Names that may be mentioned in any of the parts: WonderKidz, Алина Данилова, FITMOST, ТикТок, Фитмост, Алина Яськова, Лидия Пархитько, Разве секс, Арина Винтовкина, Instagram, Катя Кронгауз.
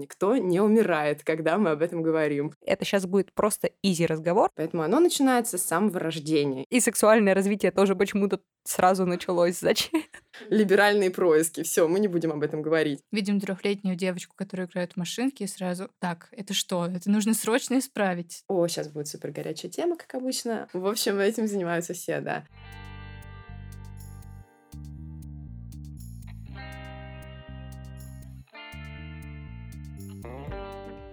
Никто не умирает, когда мы об этом говорим. Это сейчас будет просто изи-разговор. Поэтому оно начинается с самого рождения. И сексуальное развитие тоже почему-то сразу началось. Зачем? Либеральные происки. Все, мы не будем об этом говорить. Видим 3-летнюю девочку, которая играет в машинки, и сразу: так, это что? Это нужно срочно исправить. О, сейчас будет супер горячая тема, как обычно. В общем, этим занимаются все, да.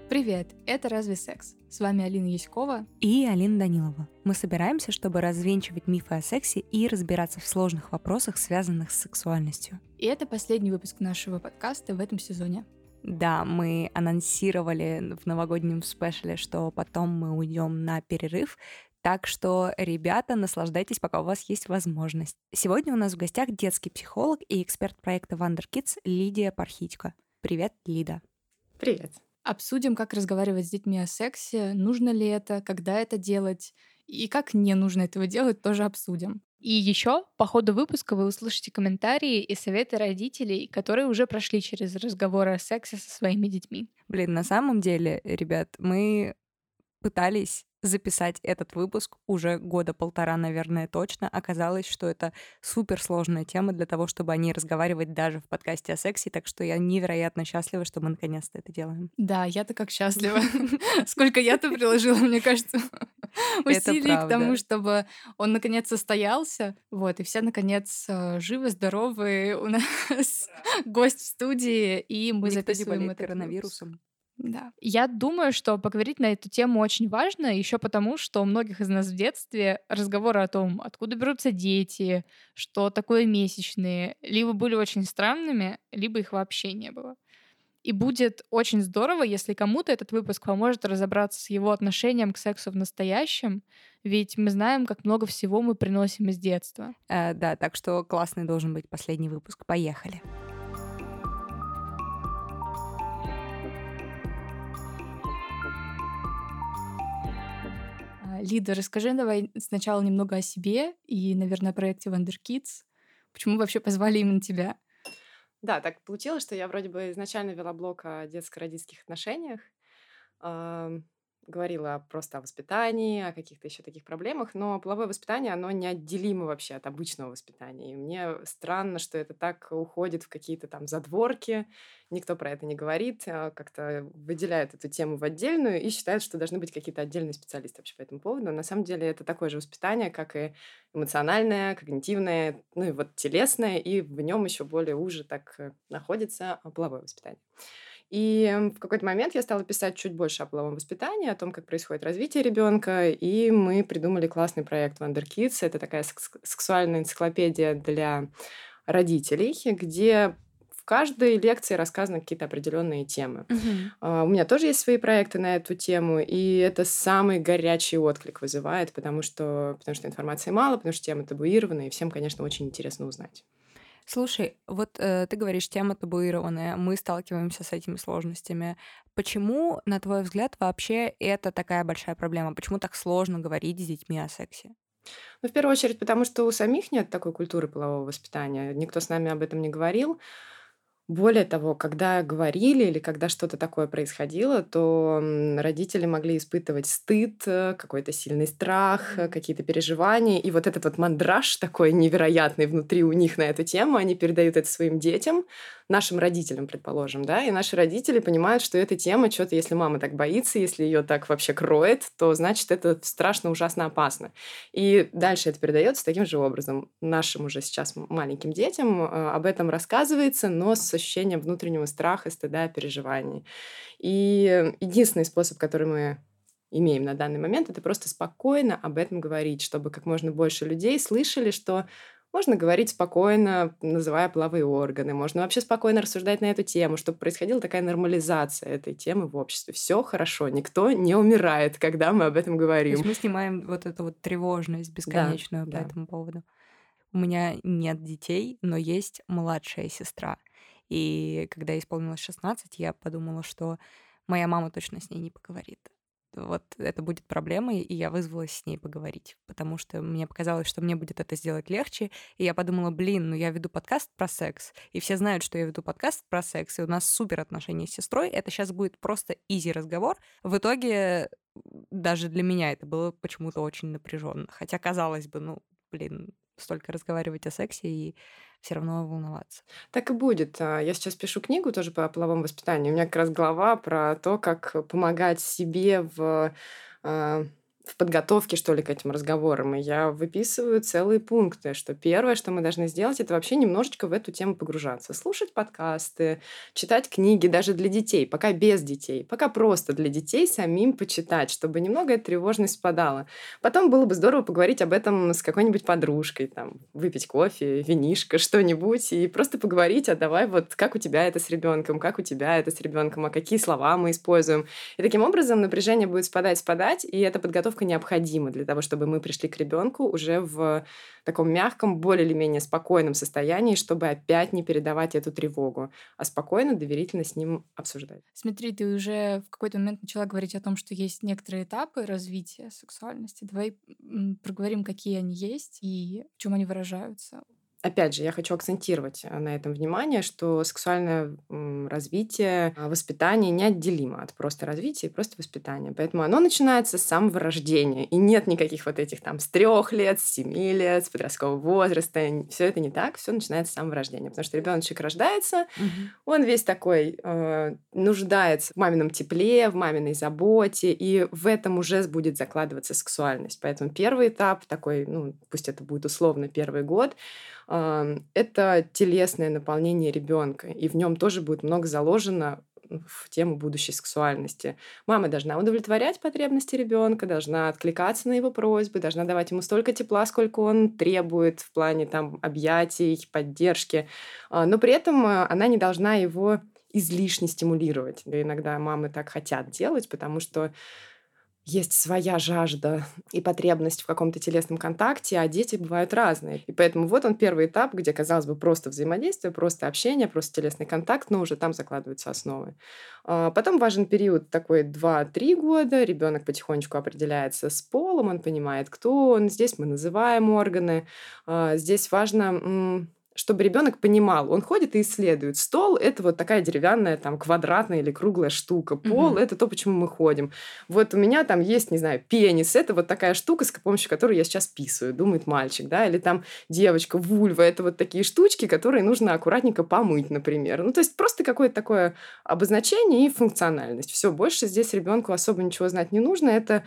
Привет, это «Разве секс?». С вами Алина Яськова и Алина Данилова. Мы собираемся, чтобы развенчивать мифы о сексе и разбираться в сложных вопросах, связанных с сексуальностью. И это последний выпуск нашего подкаста в этом сезоне. Да, мы анонсировали в новогоднем спешле, что потом мы уйдем на перерыв. Так что, ребята, наслаждайтесь, пока у вас есть возможность. Сегодня у нас в гостях детский психолог и эксперт проекта WonderKidz Лидия Пархитько. Привет, Лида. Привет. Обсудим, как разговаривать с детьми о сексе, нужно ли это, когда это делать, и как не нужно этого делать, тоже обсудим. И еще по ходу выпуска вы услышите комментарии и советы родителей, которые уже прошли через разговоры о сексе со своими детьми. Блин, на самом деле, ребят, мы пытались записать этот выпуск уже 1.5 года, наверное, точно. Оказалось, что это суперсложная тема для того, чтобы о ней разговаривать даже в подкасте о сексе, так что я невероятно счастлива, что мы наконец-то это делаем. Да, я-то как счастлива. Сколько я-то приложила, мне кажется, усилий к тому, чтобы он наконец состоялся. Вот, и все, наконец, живы, здоровы. У нас гость в студии, и мы записываем это коронавирусом. Да. Я думаю, что поговорить на эту тему очень важно, еще потому, что у многих из нас в детстве разговоры о том, откуда берутся дети, что такое месячные, либо были очень странными, либо их вообще не было. И будет очень здорово, если кому-то этот выпуск поможет разобраться с его отношением к сексу в настоящем, ведь мы знаем, как много всего мы приносим из детства. Да, так что классный должен быть последний выпуск. Поехали! Лида, расскажи давай сначала немного о себе и, наверное, о проекте WonderKidz. Почему вообще позвали именно тебя? Да, так получилось, что я вроде бы изначально вела блог о детско-родительских отношениях, говорила просто о воспитании, о каких-то еще таких проблемах, но половое воспитание, оно неотделимо вообще от обычного воспитания. И мне странно, что это так уходит в какие-то там задворки, никто про это не говорит, как-то выделяет эту тему в отдельную и считает, что должны быть какие-то отдельные специалисты вообще по этому поводу. Но на самом деле это такое же воспитание, как и эмоциональное, когнитивное, ну и вот телесное, и в нем еще более уже так находится половое воспитание. И в какой-то момент я стала писать чуть больше о половом воспитании, о том, как происходит развитие ребенка, и мы придумали классный проект WonderKidz. Это такая сексуальная энциклопедия для родителей, где в каждой лекции рассказаны какие-то определенные темы. У меня тоже есть свои проекты на эту тему, и это самый горячий отклик вызывает, потому что информации мало, потому что тема табуирована, и всем, конечно, очень интересно узнать. Слушай, вот ты говоришь, тема табуированная, мы сталкиваемся с этими сложностями. Почему, на твой взгляд, вообще это такая большая проблема? Почему так сложно говорить с детьми о сексе? Ну, в первую очередь, потому что у самих нет такой культуры полового воспитания. Никто с нами об этом не говорил. Более того, когда говорили или когда что-то такое происходило, то родители могли испытывать стыд, какой-то сильный страх, какие-то переживания. И вот этот вот мандраж такой невероятный внутри у них на эту тему, они передают это своим детям, нашим родителям, предположим, да, и наши родители понимают, что эта тема, что-то, если мама так боится, если ее так вообще кроет, то значит это страшно, ужасно опасно. И дальше это передается таким же образом. Нашим уже сейчас маленьким детям об этом рассказывается, но с ощущением внутреннего страха, стыда, переживаний. И единственный способ, который мы имеем на данный момент, это просто спокойно об этом говорить, чтобы как можно больше людей слышали, что можно говорить спокойно, называя половые органы, можно вообще спокойно рассуждать на эту тему, чтобы происходила такая нормализация этой темы в обществе. Все хорошо, никто не умирает, когда мы об этом говорим. То есть мы снимаем вот эту вот тревожность бесконечную, да, по этому поводу. У меня нет детей, но есть младшая сестра. И когда ей исполнилось 16, я подумала, что моя мама точно с ней не поговорит. вот это будет проблемой, и я вызвалась с ней поговорить, потому что мне показалось, что мне будет это сделать легче, и я подумала, блин, ну я веду подкаст про секс, и все знают, что я веду подкаст про секс, и у нас супер отношения с сестрой, это сейчас будет просто изи разговор. В итоге даже для меня это было почему-то очень напряженно, хотя, казалось бы, ну, блин, столько разговаривать о сексе и все равно волноваться. Так и будет. Я сейчас пишу книгу тоже по половому воспитанию. У меня как раз глава про то, как помогать себе в подготовке, что ли, к этим разговорам. И я выписываю целые пункты, что первое, что мы должны сделать, это вообще немножечко в эту тему погружаться. Слушать подкасты, читать книги даже для детей, пока без детей, пока просто для детей самим почитать, чтобы немного эта тревожность спадала. Потом было бы здорово поговорить об этом с какой-нибудь подружкой, там, выпить кофе, винишко, что-нибудь, и просто поговорить, а давай вот как у тебя это с ребенком, а какие слова мы используем. И таким образом напряжение будет спадать, и эта подготовка необходимо для того, чтобы мы пришли к ребенку уже в таком мягком, более или менее спокойном состоянии, чтобы опять не передавать эту тревогу, а спокойно, доверительно с ним обсуждать. Смотри, ты уже в какой-то момент начала говорить о том, что есть некоторые этапы развития сексуальности. Давай проговорим, какие они есть и в чем они выражаются. Опять же, я хочу акцентировать на этом внимание, что сексуальное развитие, воспитание неотделимо от просто развития и просто воспитания. Поэтому оно начинается с самого рождения. И нет никаких вот этих там с 3 лет, с 7 лет, с подросткового возраста. Все это не так, все начинается с самого рождения. Потому что ребеночек рождается, он весь такой нуждается в мамином тепле, в маминой заботе, и в этом уже будет закладываться сексуальность. Поэтому первый этап такой, ну, пусть это будет условно первый год, это телесное наполнение ребенка, и в нем тоже будет много заложено в тему будущей сексуальности. Мама должна удовлетворять потребности ребенка, должна откликаться на его просьбы, должна давать ему столько тепла, сколько он требует в плане там, объятий, поддержки, но при этом она не должна его излишне стимулировать. И иногда мамы так хотят делать, потому что есть своя жажда и потребность в каком-то телесном контакте, а дети бывают разные. И поэтому вот он первый этап, где, казалось бы, просто взаимодействие, просто общение, просто телесный контакт, но уже там закладываются основы. Потом важен период такой 2-3 года. Ребенок потихонечку определяется с полом, он понимает, кто он. Здесь мы называем органы. Здесь важно, чтобы ребенок понимал, он ходит и исследует. Стол – это вот такая деревянная, там, квадратная или круглая штука. Пол – это то, почему мы ходим. Вот у меня там есть, не знаю, пенис. Это вот такая штука, с помощью которой я сейчас писаю, думает мальчик, да, или там девочка, вульва. Это вот такие штучки, которые нужно аккуратненько помыть, например. Ну, то есть просто какое-то такое обозначение и функциональность. Все, больше здесь ребенку особо ничего знать не нужно. Это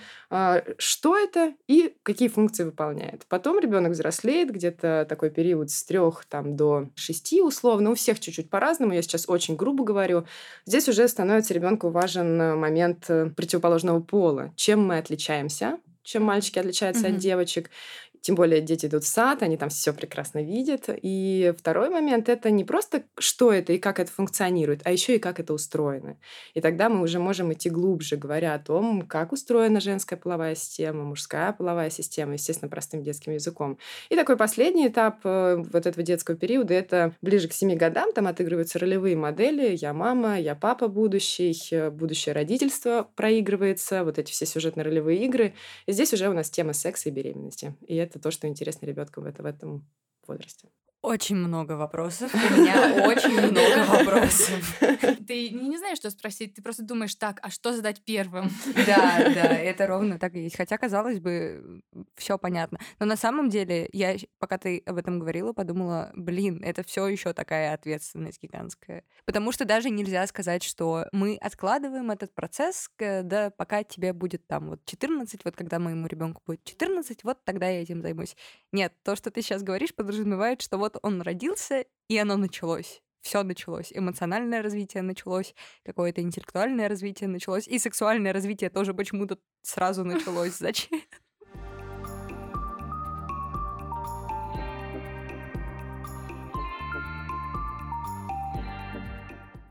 что это и какие функции выполняет. Потом ребенок взрослеет, где-то такой период с 3 до 6 условно, у всех чуть-чуть по-разному, я сейчас очень грубо говорю. Здесь уже становится ребенку важен момент противоположного пола. Чем мы отличаемся, чем мальчики отличаются от девочек. Тем более дети идут в сад, они там все прекрасно видят. И второй момент – это не просто что это и как это функционирует, а еще и как это устроено. И тогда мы уже можем идти глубже, говоря о том, как устроена женская половая система, мужская половая система, естественно, простым детским языком. И такой последний этап вот этого детского периода – это ближе к 7 годам, там отыгрываются ролевые модели. Я мама, я папа будущий, будущее родительство проигрывается, вот эти все сюжетно-ролевые игры. И здесь уже у нас тема секса и беременности. И это то, что интересно ребёнку в этом возрасте. Очень много вопросов. У меня очень много вопросов. Ты не знаешь, что спросить, ты просто думаешь, так, а что задать первым? Да, это ровно так и есть. Хотя, казалось бы, все понятно. Но на самом деле, я, пока ты об этом говорила, подумала, блин, это все еще такая ответственность гигантская. Потому что даже нельзя сказать, что мы откладываем этот процесс, да, пока тебе будет там вот 14, вот когда моему ребенку будет 14, вот тогда я этим займусь. Нет, то, что ты сейчас говоришь, подразумевает, что вот он родился, и оно началось. Все началось. Эмоциональное развитие началось, какое-то интеллектуальное развитие началось, и сексуальное развитие тоже почему-то сразу началось. Зачем?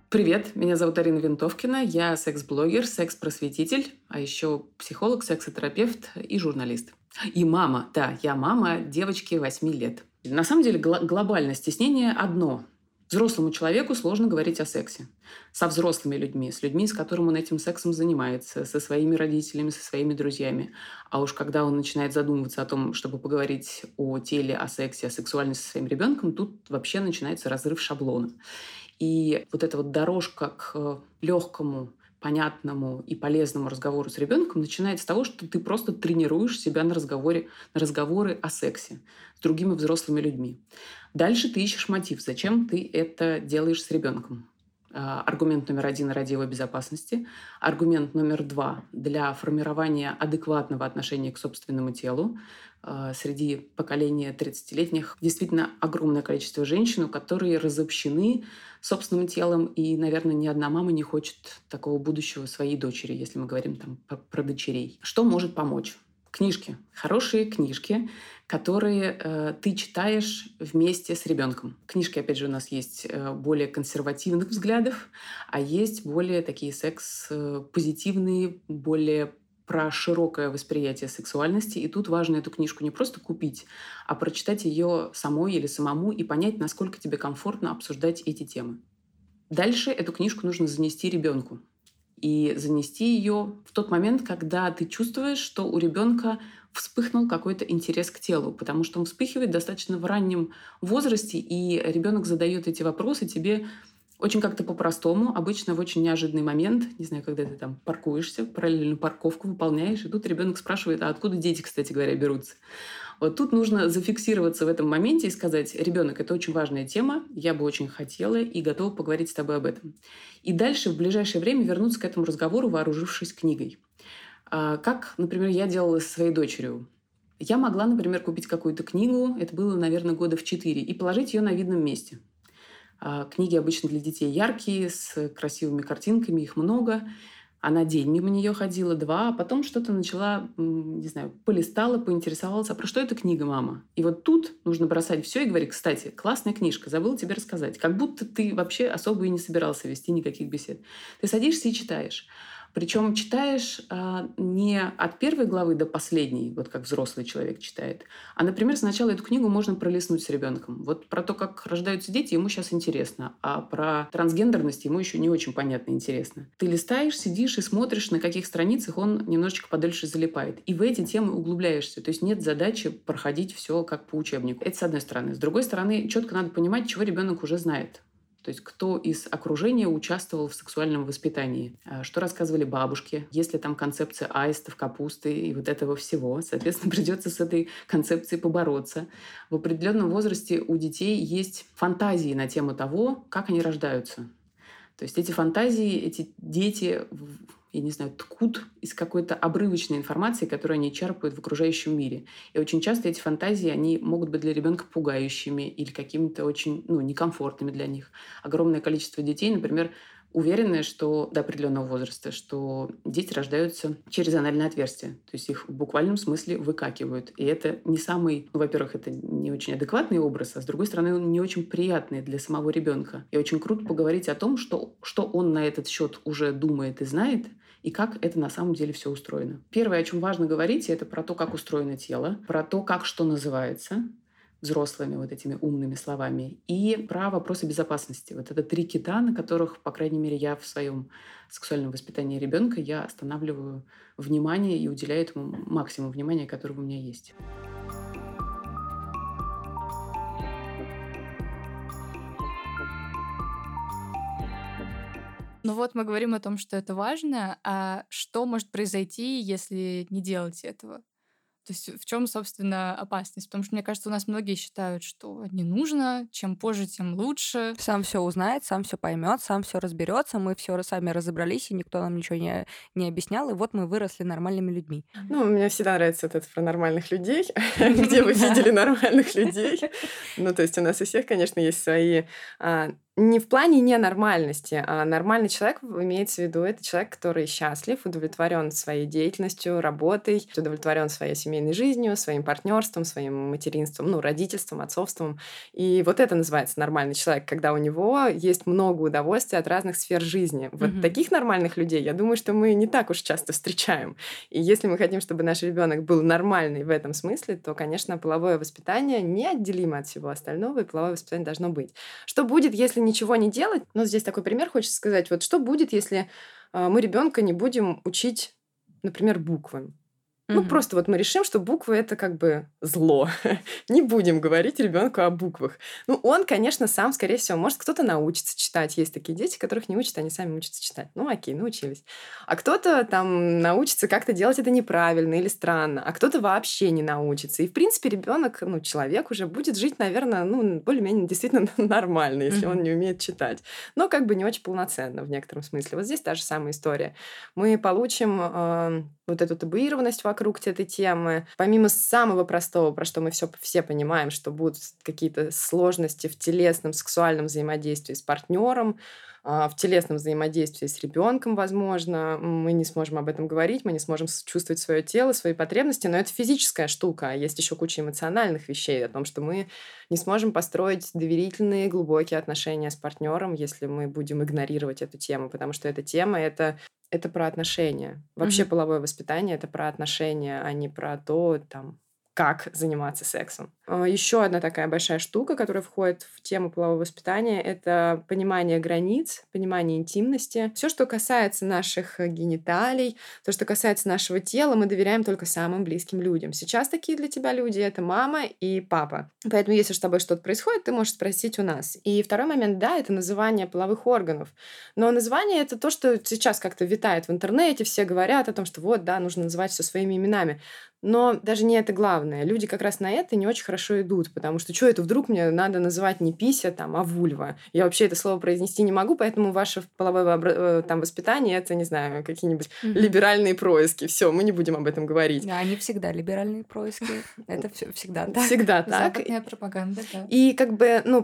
Привет, меня зовут Арина Винтовкина, я секс-блогер, секс-просветитель, а еще психолог, сексотерапевт и журналист. И мама, да, я мама девочки 8 лет. На самом деле глобально стеснение одно. Взрослому человеку сложно говорить о сексе. Со взрослыми людьми, с людьми, с которыми он этим сексом занимается, со своими родителями, со своими друзьями. А уж когда он начинает задумываться о том, чтобы поговорить о теле, о сексе, о сексуальности со своим ребенком, тут вообще начинается разрыв шаблона. И вот эта вот дорожка к легкому, понятному и полезному разговору с ребенком начинается с того, что ты просто тренируешь себя на разговоры о сексе с другими взрослыми людьми. Дальше ты ищешь мотив, зачем ты это делаешь с ребенком. Аргумент номер 1 ради его безопасности. Аргумент номер 2 для формирования адекватного отношения к собственному телу. Среди поколения 30-летних действительно огромное количество женщин, которые разобщены собственным телом, и, наверное, ни одна мама не хочет такого будущего своей дочери, если мы говорим там про дочерей. Что может помочь? Книжки. Хорошие книжки, которые ты читаешь вместе с ребенком. Книжки, опять же, у нас есть более консервативных взглядов, а есть более такие секс-позитивные, более про широкое восприятие сексуальности. И тут важно эту книжку не просто купить, а прочитать ее самой или самому и понять, насколько тебе комфортно обсуждать эти темы. Дальше эту книжку нужно занести ребенку. И занести ее в тот момент, когда ты чувствуешь, что у ребенка вспыхнул какой-то интерес к телу, потому что он вспыхивает достаточно в раннем возрасте, и ребенок задает эти вопросы тебе очень как-то по-простому, обычно в очень неожиданный момент, не знаю, когда ты там паркуешься, параллельную парковку выполняешь, и тут ребенок спрашивает, а откуда дети, кстати говоря, берутся? Вот тут нужно зафиксироваться в этом моменте и сказать: ребенок, это очень важная тема, я бы очень хотела и готова поговорить с тобой об этом. И дальше в ближайшее время вернуться к этому разговору, вооружившись книгой. Как, например, я делала со своей дочерью. Я могла, например, купить какую-то книгу, это было, наверное, года в 4, и положить ее на видном месте. Книги обычно для детей яркие, с красивыми картинками, их много. Она день мимо нее ходила, 2, а потом что-то начала, не знаю, полистала, поинтересовалась, а про что эта книга, мама? И вот тут нужно бросать все и говорить: кстати, классная книжка, забыла тебе рассказать. Как будто ты вообще особо и не собирался вести никаких бесед. Ты садишься и читаешь. Причем читаешь не от первой главы до последней, вот как взрослый человек читает, а, например, сначала эту книгу можно пролистнуть с ребенком. Вот про то, как рождаются дети, ему сейчас интересно, а про трансгендерность ему еще не очень понятно и интересно. Ты листаешь, сидишь и смотришь, на каких страницах он немножечко подольше залипает. И в эти темы углубляешься. То есть нет задачи проходить все как по учебнику. Это с одной стороны. С другой стороны, четко надо понимать, чего ребенок уже знает. То есть кто из окружения участвовал в сексуальном воспитании, что рассказывали бабушки, есть ли там концепция аистов, капусты и вот этого всего. Соответственно, придется с этой концепцией побороться. В определенном возрасте у детей есть фантазии на тему того, как они рождаются. То есть эти фантазии, эти дети, я не знаю, ткут из какой-то обрывочной информации, которую они черпают в окружающем мире. И очень часто эти фантазии, они могут быть для ребенка пугающими или какими-то очень, некомфортными для них. Огромное количество детей, например, уверены, что до определенного возраста, что дети рождаются через анальное отверстие. То есть их в буквальном смысле выкакивают. И это не самый, во-первых, это не очень адекватный образ, а с другой стороны, он не очень приятный для самого ребенка. И очень круто поговорить о том, что он на этот счет уже думает и знает, и как это на самом деле все устроено. Первое, о чем важно говорить, это про то, как устроено тело, про то, как что называется взрослыми вот этими умными словами, и про вопросы безопасности. Вот это 3 кита, на которых, по крайней мере, я в своем сексуальном воспитании ребенка я останавливаю внимание и уделяю этому максимум внимания, которое у меня есть. Ну вот мы говорим о том, что это важно, а что может произойти, если не делать этого? То есть в чем, собственно, опасность? Потому что, мне кажется, у нас многие считают, что не нужно, чем позже, тем лучше. Сам все узнает, сам все поймет, сам все разберется, мы все сами разобрались, и никто нам ничего не объяснял, и вот мы выросли нормальными людьми. Мне всегда нравится это про нормальных людей. Где вы видели нормальных людей? То есть у нас у всех, конечно, есть свои Не в плане ненормальности, а нормальный человек имеется в виду, это человек, который счастлив, удовлетворен своей деятельностью, работой, удовлетворен своей семейной жизнью, своим партнерством, своим материнством, родительством, отцовством. И вот это называется нормальный человек, когда у него есть много удовольствия от разных сфер жизни. Вот таких нормальных людей, я думаю, что мы не так уж часто встречаем. И если мы хотим, чтобы наш ребенок был нормальный в этом смысле, то, конечно, половое воспитание неотделимо от всего остального, и половое воспитание должно быть. Что будет, если ничего не делать? Здесь такой пример хочется сказать. Вот что будет, если мы ребенка не будем учить, например, буквам? Просто мы решим, что буквы – это зло. Не будем говорить ребенку о буквах. Он, конечно, сам, скорее всего, может, кто-то научится читать. Есть такие дети, которых не учат, они сами учатся читать. Окей, научились. А кто-то там научится как-то делать это неправильно или странно, а кто-то вообще не научится. И, в принципе, ребенок, человек уже будет жить, наверное, более-менее действительно нормально, если он не умеет читать. Но не очень полноценно в некотором смысле. Вот здесь та же самая история. Мы получим эту табуированность вокруг этой темы. Помимо самого простого, про что мы все понимаем, что будут какие-то сложности в телесном, сексуальном взаимодействии с партнером, в телесном взаимодействии с ребенком, возможно. Мы не сможем об этом говорить, мы не сможем чувствовать свое тело, свои потребности, но это физическая штука. Есть еще куча эмоциональных вещей о том, что мы не сможем построить доверительные, глубокие отношения с партнером, если мы будем игнорировать эту тему, потому что эта тема — это про отношения. Вообще половое воспитание — это про отношения, а не про то, как заниматься сексом. Еще одна такая большая штука, которая входит в тему полового воспитания, это понимание границ, понимание интимности. Все, что касается наших гениталий, то, что касается нашего тела, мы доверяем только самым близким людям. Сейчас такие для тебя люди — это мама и папа. Поэтому, если с тобой что-то происходит, ты можешь спросить у нас. И второй момент, это название половых органов. Но название — это то, что сейчас как-то витает в интернете, все говорят о том, что нужно называть все своими именами. Но даже не это главное. Люди как раз на это не очень хорошо идут, потому что это вдруг мне надо называть не пися, а вульва. Я вообще это слово произнести не могу, поэтому ваше половое воспитание — это, не знаю, какие-нибудь либеральные происки. Все, мы не будем об этом говорить. Да, они всегда либеральные происки. Это всегда так. Всегда так. Западная пропаганда, да. И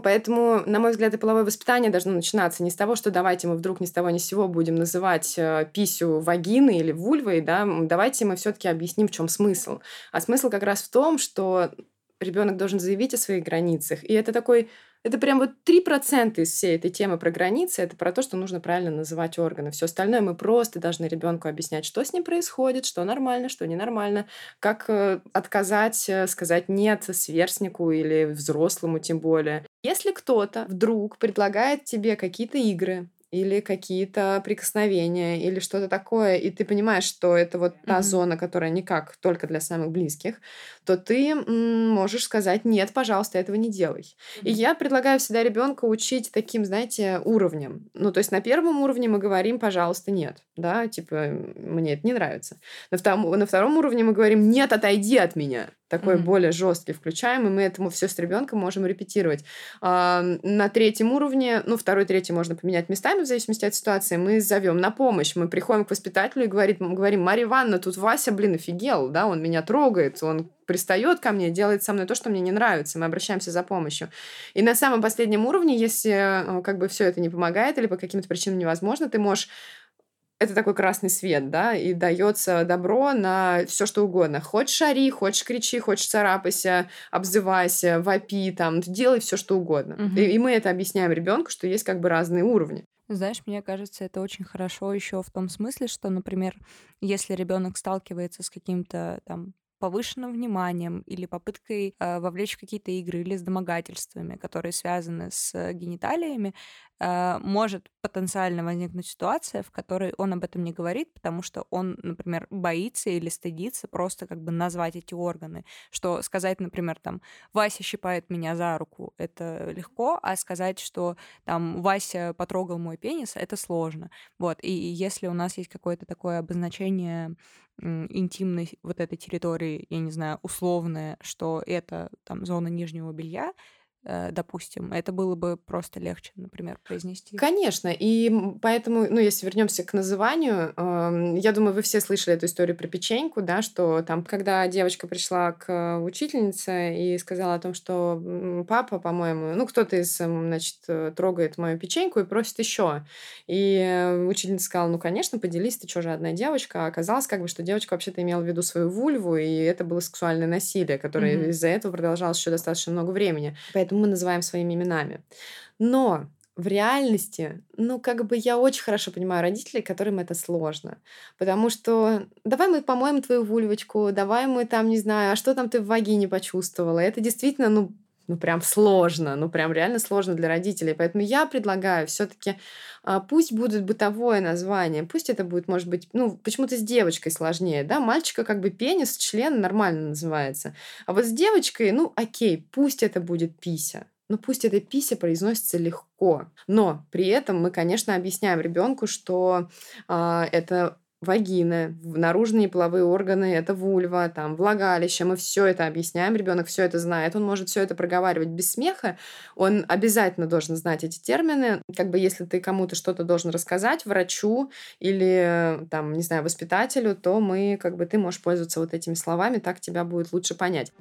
поэтому, на мой взгляд, и половое воспитание должно начинаться не с того, что давайте мы вдруг ни с того ни с сего будем называть писю вагиной или вульвой, давайте мы все-таки объясним, в чем смысл. А смысл как раз в том, что ребенок должен заявить о своих границах. И это это прям 3% из всей этой темы про границы, это про то, что нужно правильно называть органы. Все остальное мы просто должны ребенку объяснять, что с ним происходит, что нормально, что ненормально, как отказать, сказать «нет» сверстнику или взрослому тем более. Если кто-то вдруг предлагает тебе какие-то игры, или какие-то прикосновения, или что-то такое, и ты понимаешь, что это та зона, которая никак только для самых близких, то ты можешь сказать: нет, пожалуйста, этого не делай. И я предлагаю всегда ребенка учить таким, уровнем. То есть на первом уровне мы говорим: пожалуйста, нет, мне это не нравится. На втором уровне мы говорим: нет, отойди от меня. Такой более жесткий включаем, и мы этому все с ребенком можем репетировать. На третьем уровне, второй-третий можно поменять местами, в зависимости от ситуации, мы зовем на помощь. Мы приходим к воспитателю и говорим: Марья Ивановна, тут Вася, офигел, он меня трогает, он пристает ко мне, делает со мной то, что мне не нравится. Мы обращаемся за помощью. И на самом последнем уровне, если все это не помогает или по каким-то причинам невозможно, ты можешь... Это такой красный свет, и дается добро на все что угодно. Хоть шари, хоть кричи, хоть царапайся, обзывайся, вопи, делай все что угодно. И мы это объясняем ребенку, что есть разные уровни. Знаешь, мне кажется, это очень хорошо еще в том смысле, что, например, если ребенок сталкивается с каким-то повышенным вниманием или попыткой вовлечь в какие-то игры или с домогательствами, которые связаны с гениталиями, может потенциально возникнуть ситуация, в которой он об этом не говорит, потому что он, например, боится или стыдится просто назвать эти органы. Что сказать, например, «Вася щипает меня за руку» — это легко, а сказать, что «Вася потрогал мой пенис» — это сложно. И если у нас есть какое-то такое обозначение интимной этой территории, я не знаю, условное, что это зона нижнего белья, допустим, это было бы просто легче, например, произнести. Конечно, и поэтому, если вернемся к называнию, я думаю, вы все слышали эту историю про печеньку, да, что там, когда девочка пришла к учительнице и сказала о том, что папа, по-моему, кто-то из, трогает мою печеньку и просит еще. И учительница сказала, конечно, поделись, ты что же одна девочка? А оказалось, что девочка вообще-то имела в виду свою вульву, и это было сексуальное насилие, которое из-за этого продолжалось еще достаточно много времени. Поэтому мы называем своими именами. Но в реальности, я очень хорошо понимаю родителей, которым это сложно. Потому что давай мы помоем твою вульвочку, давай мы а что там ты в вагине почувствовала? Это действительно, прям сложно, прям реально сложно для родителей. Поэтому я предлагаю все-таки пусть будет бытовое название, пусть это будет, может быть, почему-то с девочкой сложнее, да, мальчика пенис, член нормально называется. А вот с девочкой, окей, пусть это будет пися. Пусть эта пися произносится легко. Но при этом мы, конечно, объясняем ребенку, что это вагина, наружные половые органы, это вульва, влагалище, мы все это объясняем, ребенок все это знает, он может все это проговаривать без смеха, он обязательно должен знать эти термины, если ты кому-то что-то должен рассказать, врачу или, воспитателю, то мы, ты можешь пользоваться вот этими словами, так тебя будет лучше понять.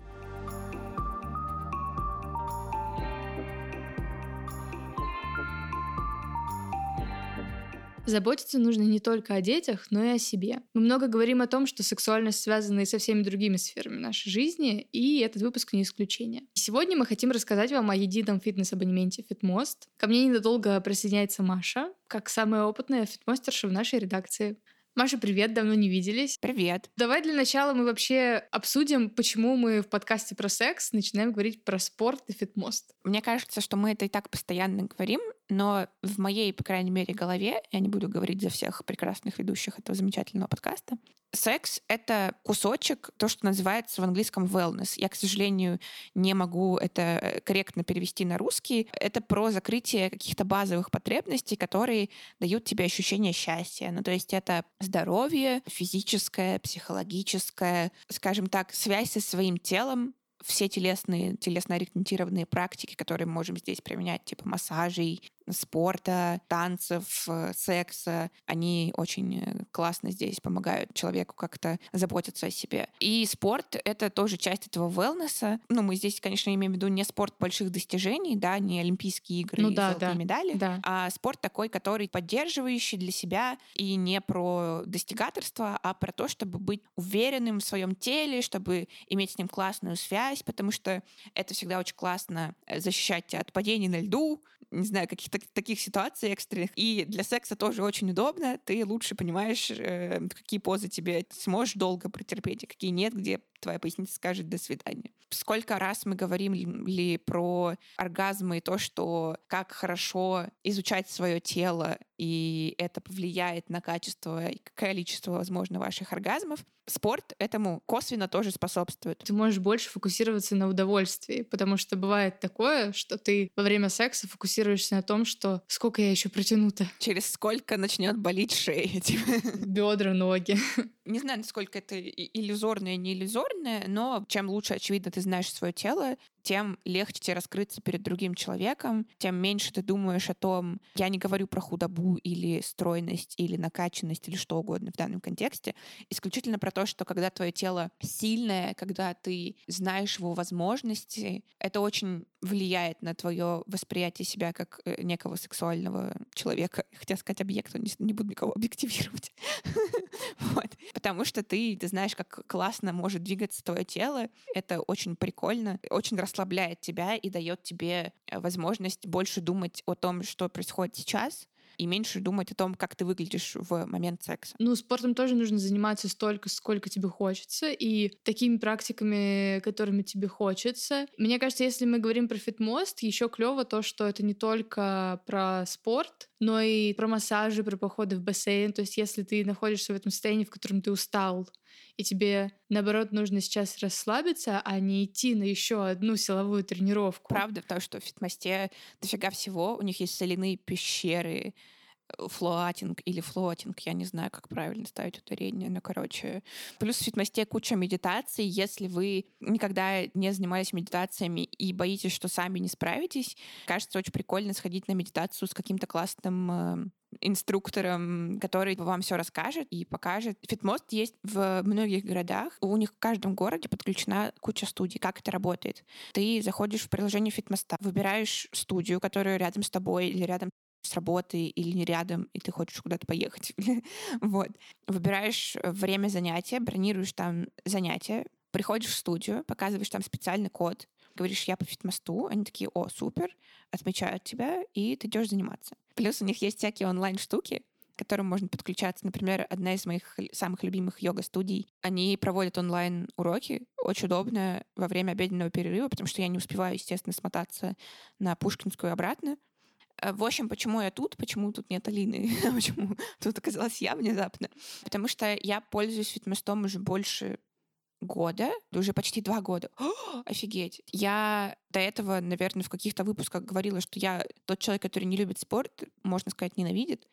Заботиться нужно не только о детях, но и о себе. Мы много говорим о том, что сексуальность связана и со всеми другими сферами нашей жизни, и этот выпуск не исключение. Сегодня мы хотим рассказать вам о едином фитнес-абонементе FITMOST. Ко мне ненадолго присоединяется Маша, как самая опытная фитмостерша в нашей редакции. Маша, привет, давно не виделись. Привет. Давай для начала мы вообще обсудим, почему мы в подкасте про секс начинаем говорить про спорт и фитмост. Мне кажется, что мы это и так постоянно говорим, но в моей, по крайней мере, голове, я не буду говорить за всех прекрасных ведущих этого замечательного подкаста, секс — это кусочек, то, что называется в английском wellness. Я, к сожалению, не могу это корректно перевести на русский. Это про закрытие каких-то базовых потребностей, которые дают тебе ощущение счастья. То есть это здоровье физическое, психологическое, скажем так, связь со своим телом, все телесно-ориентированные практики, которые мы можем здесь применять, типа массажей, спорта, танцев, секса, они очень классно здесь помогают человеку как-то заботиться о себе. И спорт — это тоже часть этого wellness. Мы здесь, конечно, имеем в виду не спорт больших достижений, да, не Олимпийские игры и золотые медали, а спорт такой, который поддерживающий для себя и не про достигаторство, а про то, чтобы быть уверенным в своем теле, чтобы иметь с ним классную связь, потому что это всегда очень классно защищать тебя от падений на льду, не знаю, каких-то таких ситуаций экстренных. И для секса тоже очень удобно. Ты лучше понимаешь, какие позы тебе сможешь долго претерпеть, а какие нет, где твоя поясница скажет «до свидания». Сколько раз мы говорим ли про оргазмы и то, что как хорошо изучать свое тело, и это повлияет на качество и количество, возможно, ваших оргазмов. Спорт этому косвенно тоже способствует. Ты можешь больше фокусироваться на удовольствии, потому что бывает такое, что ты во время секса фокусируешься на том, что сколько я еще протяну-то. Через сколько начнет болеть шея. Бедра, ноги. Не знаю, насколько это иллюзорное, не иллюзорное, но чем лучше, очевидно, ты знаешь свое тело, тем легче тебе раскрыться перед другим человеком, тем меньше ты думаешь о том, я не говорю про худобу или стройность, или накачанность, или что угодно в данном контексте, исключительно про то, что когда твое тело сильное, когда ты знаешь его возможности, это очень влияет на твое восприятие себя как некого сексуального человека. Хотя сказать объекта, не буду никого объективировать. Потому что ты знаешь, как классно может двигаться твое тело. Это очень прикольно, очень расслабляет тебя и дает тебе возможность больше думать о том, что происходит сейчас, и меньше думать о том, как ты выглядишь в момент секса. Спортом тоже нужно заниматься столько, сколько тебе хочется, и такими практиками, которыми тебе хочется. Мне кажется, если мы говорим про фитмост, еще клево то, что это не только про спорт, но и про массажи, про походы в бассейн. То есть если ты находишься в этом состоянии, в котором ты устал, и тебе, наоборот, нужно сейчас расслабиться, а не идти на еще одну силовую тренировку. Правда, потому что в фитмосте дофига всего. У них есть соляные пещеры, флоатинг или флоатинг, я не знаю, как правильно ставить ударение, но, короче. Плюс в фитмосте куча медитаций. Если вы никогда не занимались медитациями и боитесь, что сами не справитесь, кажется, очень прикольно сходить на медитацию с каким-то классным инструктором, который вам все расскажет и покажет. Фитмост есть в многих городах. У них в каждом городе подключена куча студий. Как это работает? Ты заходишь в приложение Фитмоста, выбираешь студию, которая рядом с тобой или рядом с работы, или не рядом, и ты хочешь куда-то поехать. Вот. Выбираешь время занятия, бронируешь там занятия, приходишь в студию, показываешь там специальный код, говоришь: я по фитмосту, они такие: о, супер, отмечают тебя, и ты идешь заниматься. Плюс у них есть всякие онлайн-штуки, к которым можно подключаться. Например, одна из моих самых любимых йога-студий. Они проводят онлайн-уроки. Очень удобно во время обеденного перерыва, потому что я не успеваю, естественно, смотаться на Пушкинскую и обратно. В общем, почему я тут? Почему тут нет Алины? Почему тут оказалась я внезапно? Потому что я пользуюсь фитмостом уже больше года, уже почти 2 года. О, офигеть! Я до этого, наверное, в каких-то выпусках говорила, что я тот человек, который не любит спорт, можно сказать, ненавидит.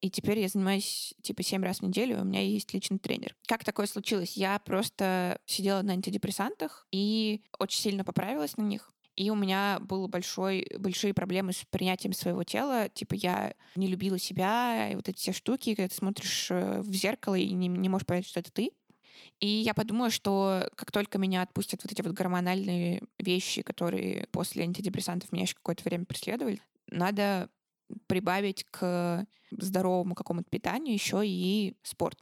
И теперь я занимаюсь 7 раз в неделю, у меня есть личный тренер. Как такое случилось? Я просто сидела на антидепрессантах и очень сильно поправилась на них. И у меня были большие проблемы с принятием своего тела. Типа я не любила себя, и вот эти все штуки, когда ты смотришь в зеркало и не можешь понять, что это ты. И я подумала, что как только меня отпустят вот эти вот гормональные вещи, которые после антидепрессантов меня еще какое-то время преследовали, надо прибавить к здоровому какому-то питанию еще и спорт.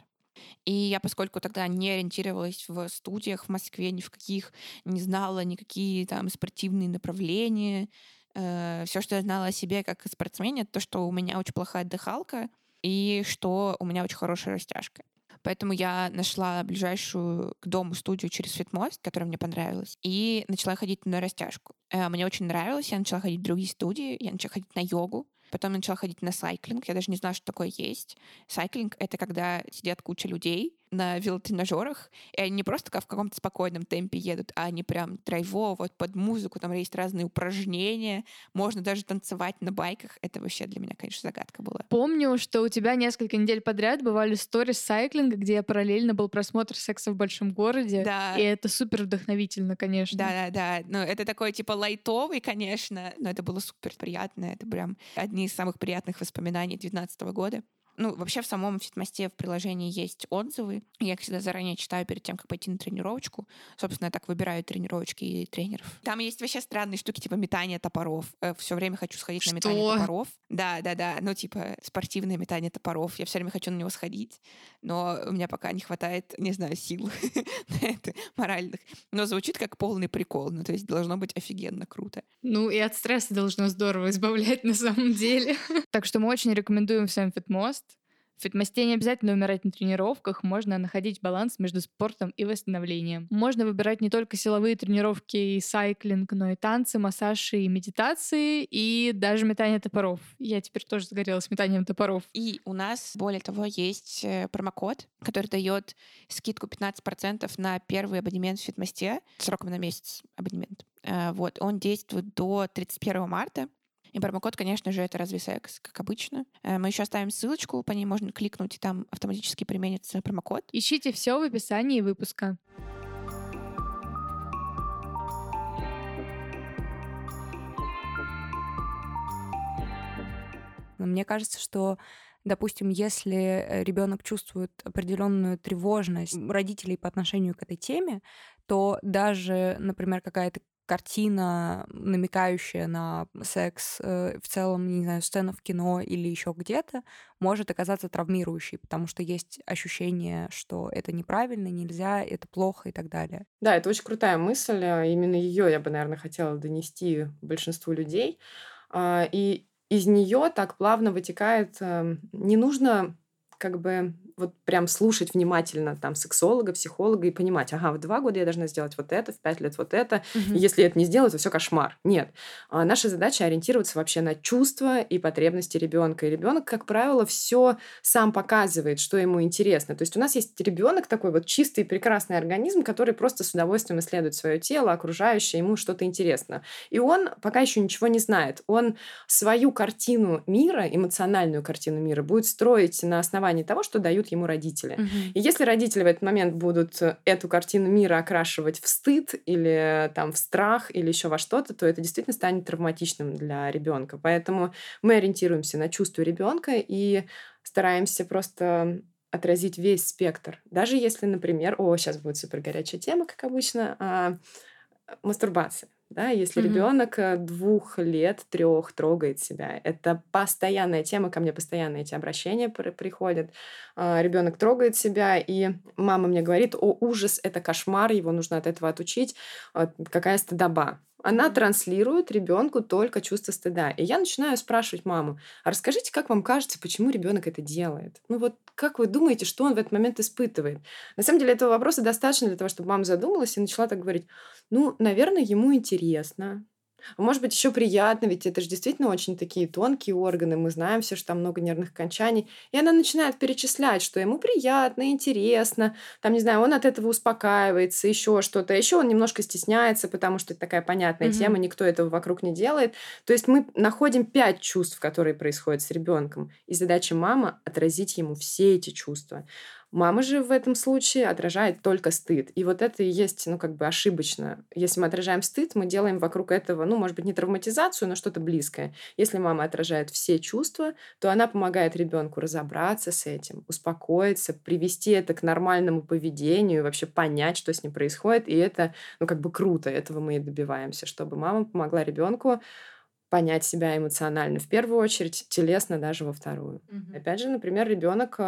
И я, поскольку тогда не ориентировалась в студиях в Москве, ни в каких, не знала никакие там спортивные направления, все, что я знала о себе как о спортсмене, это то, что у меня очень плохая дыхалка и что у меня очень хорошая растяжка. Поэтому я нашла ближайшую к дому студию через Фитмост, которая мне понравилась, и начала ходить на растяжку. Мне очень нравилось, я начала ходить в другие студии, я начала ходить на йогу, потом начала ходить на сайклинг, я даже не знала, что такое есть. Сайклинг — это когда сидят куча людей на велотренажерах, и они не просто в каком-то спокойном темпе едут, а они прям драйвово, вот под музыку, там есть разные упражнения, можно даже танцевать на байках. Это вообще для меня, конечно, загадка была. Помню, что у тебя несколько недель подряд бывали сторис сайклинга, где параллельно был просмотр «Секса в большом городе», да. И это супер вдохновительно, конечно. Да-да-да, ну это такой типа лайтовый, конечно, но это было супер приятно, это прям одни из самых приятных воспоминаний 2019 года. Ну, вообще в самом Фитмосте в приложении есть отзывы. Я их всегда заранее читаю перед тем, как пойти на тренировочку. Собственно, я так выбираю тренировочки и тренеров. Там есть вообще странные штуки, типа метание топоров. Все время хочу сходить на метание топоров. Да. Ну, типа спортивное метание топоров. Я все время хочу на него сходить. Но у меня пока не хватает, не знаю, сил на это, моральных. Но звучит как полный прикол. Ну, то есть должно быть офигенно круто. Ну, и от стресса должно здорово избавлять на самом деле. Так что мы очень рекомендуем всем Фитмост. В фитмосте не обязательно умирать на тренировках, можно находить баланс между спортом и восстановлением. Можно выбирать не только силовые тренировки и сайклинг, но и танцы, массаж и медитации, и даже метание топоров. Я теперь тоже загорелась метанием топоров. И у нас, более того, есть промокод, который дает скидку 15% на первый абонемент в фитмосте сроком на месяц абонемент. Вот. Он действует до 31 марта. И промокод, конечно же, это «Разве секс», как обычно. Мы еще оставим ссылочку, по ней можно кликнуть, и там автоматически применится промокод. Ищите все в описании выпуска. Мне кажется, что, допустим, если ребенок чувствует определенную тревожность родителей по отношению к этой теме, то даже, например, какая-то картина, намекающая на секс, в целом, не знаю, сцена в кино или еще где-то, может оказаться травмирующей, потому что есть ощущение, что это неправильно, нельзя, это плохо и так далее. Да, это очень крутая мысль. Именно ее я бы, наверное, хотела донести большинству людей. И из нее так плавно вытекает: не нужно вот прям слушать внимательно там сексолога, психолога и понимать, ага, в 2 года я должна сделать вот это, в 5 лет вот это, и если я это не сделаю, то все кошмар. Нет. Наша задача ориентироваться вообще на чувства и потребности ребенка. И ребенок, как правило, все сам показывает, что ему интересно. То есть у нас есть ребенок такой вот чистый, прекрасный организм, который просто с удовольствием исследует свое тело, окружающее, ему что-то интересно. И он пока еще ничего не знает. Он свою картину мира, эмоциональную картину мира, будет строить на основании того, что дают ему родители. И если родители в этот момент будут эту картину мира окрашивать в стыд или там, в страх или еще во что-то, то это действительно станет травматичным для ребенка. Поэтому мы ориентируемся на чувства ребенка и стараемся просто отразить весь спектр. Даже если, например, сейчас будет супергорячая тема, как обычно, мастурбация. Да, если ребенок 2 лет, 3 трогает себя, это постоянная тема, ко мне постоянно эти обращения приходят. Ребенок трогает себя, и мама мне говорит: о, ужас, это кошмар, его нужно от этого отучить, какая стыдоба. Она транслирует ребенку только чувство стыда. И я начинаю спрашивать маму: а расскажите, как вам кажется, почему ребенок это делает? Ну вот как вы думаете, что он в этот момент испытывает? На самом деле этого вопроса достаточно для того, чтобы мама задумалась и начала так говорить: ну, наверное, ему интересно. Может быть, еще приятно, ведь это же действительно очень такие тонкие органы, мы знаем все, что там много нервных окончаний. И она начинает перечислять, что ему приятно, интересно, там, не знаю, он от этого успокаивается, еще что-то. Еще он немножко стесняется, потому что это такая понятная тема, никто этого вокруг не делает. То есть мы находим 5 чувств, которые происходят с ребенком. И задача мамы — отразить ему все эти чувства. Мама же в этом случае отражает только стыд. И вот это и есть, ошибочно. Если мы отражаем стыд, мы делаем вокруг этого, может быть, не травматизацию, но что-то близкое. Если мама отражает все чувства, то она помогает ребенку разобраться с этим, успокоиться, привести это к нормальному поведению, вообще понять, что с ним происходит. И это, круто. Этого мы и добиваемся, чтобы мама помогла ребенку понять себя эмоционально в первую очередь, телесно даже во вторую. Опять же, например, ребенок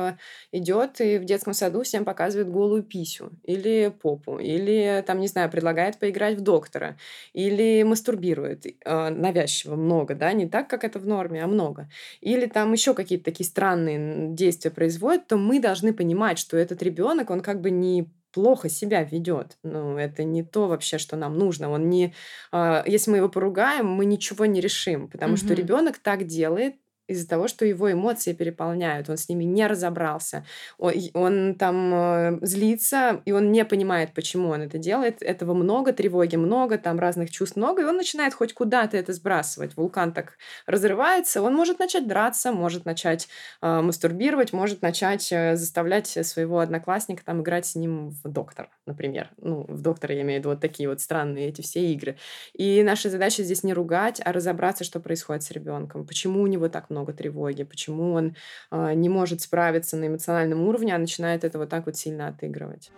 идет и в детском саду всем показывает голую писю или попу, или, предлагает поиграть в доктора, или мастурбирует навязчиво много, да, не так, как это в норме, а много. Или там еще какие-то такие странные действия производит, то мы должны понимать, что этот ребенок, он не плохо себя ведет. Это не то вообще, что нам нужно. Он не... Если мы его поругаем, мы ничего не решим, потому что ребенок так делает из-за того, что его эмоции переполняют, он с ними не разобрался, он там злится, и он не понимает, почему он это делает, этого много, тревоги много, там разных чувств много, и он начинает хоть куда-то это сбрасывать, вулкан так разрывается, он может начать драться, может начать мастурбировать, может начать заставлять своего одноклассника там играть с ним в доктора, например. В доктора я имею в виду вот такие вот странные эти все игры. И наша задача здесь не ругать, а разобраться, что происходит с ребенком, почему у него так много тревоги, почему он не может справиться на эмоциональном уровне, а начинает это вот так вот сильно отыгрывать.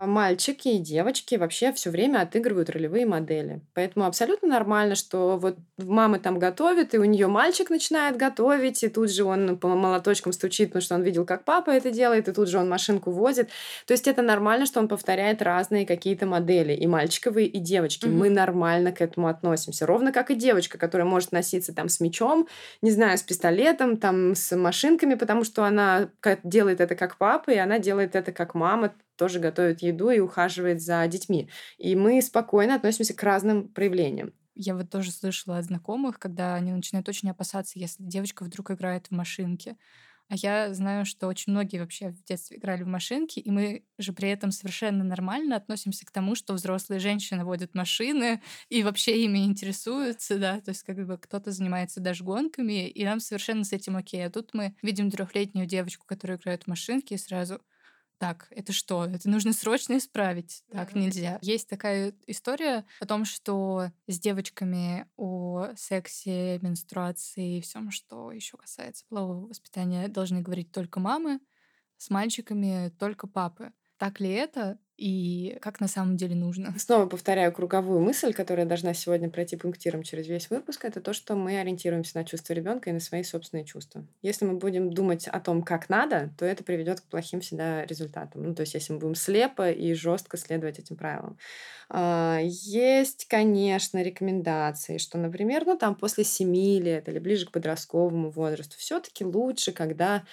Мальчики и девочки вообще все время отыгрывают ролевые модели. Поэтому абсолютно нормально, что вот мама там готовит, и у нее мальчик начинает готовить, и тут же он по молоточкам стучит, потому что он видел, как папа это делает, и тут же он машинку возит. То есть это нормально, что он повторяет разные какие-то модели, и мальчиковые, и девочки. Мы нормально к этому относимся. Ровно как и девочка, которая может носиться там с мечом, не знаю, с пистолетом, там с машинками, потому что она делает это как папа, и она делает это как мама, тоже готовит еду и ухаживает за детьми. И мы спокойно относимся к разным проявлениям. Я вот тоже слышала от знакомых, когда они начинают очень опасаться, если девочка вдруг играет в машинки. А я знаю, что очень многие вообще в детстве играли в машинки, и мы же при этом совершенно нормально относимся к тому, что взрослые женщины водят машины и вообще ими интересуются, да, то есть кто-то занимается даже гонками, и нам совершенно с этим окей. А тут мы видим 3-летнюю девочку, которая играет в машинки, и сразу... Так, это что? Это нужно срочно исправить. Так нельзя. Есть такая история о том, что с девочками о сексе, менструации и всем, что еще касается полового воспитания, должны говорить только мамы, с мальчиками только папы. Так ли это? и как на самом деле нужно. Снова повторяю круговую мысль, которая должна сегодня пройти пунктиром через весь выпуск, это то, что мы ориентируемся на чувства ребенка и на свои собственные чувства. Если мы будем думать о том, как надо, то это приведет к плохим всегда результатам. Ну, то есть, если мы будем слепо и жестко следовать этим правилам. Есть, конечно, рекомендации, что, например, после 7 лет или ближе к подростковому возрасту все-таки лучше, когда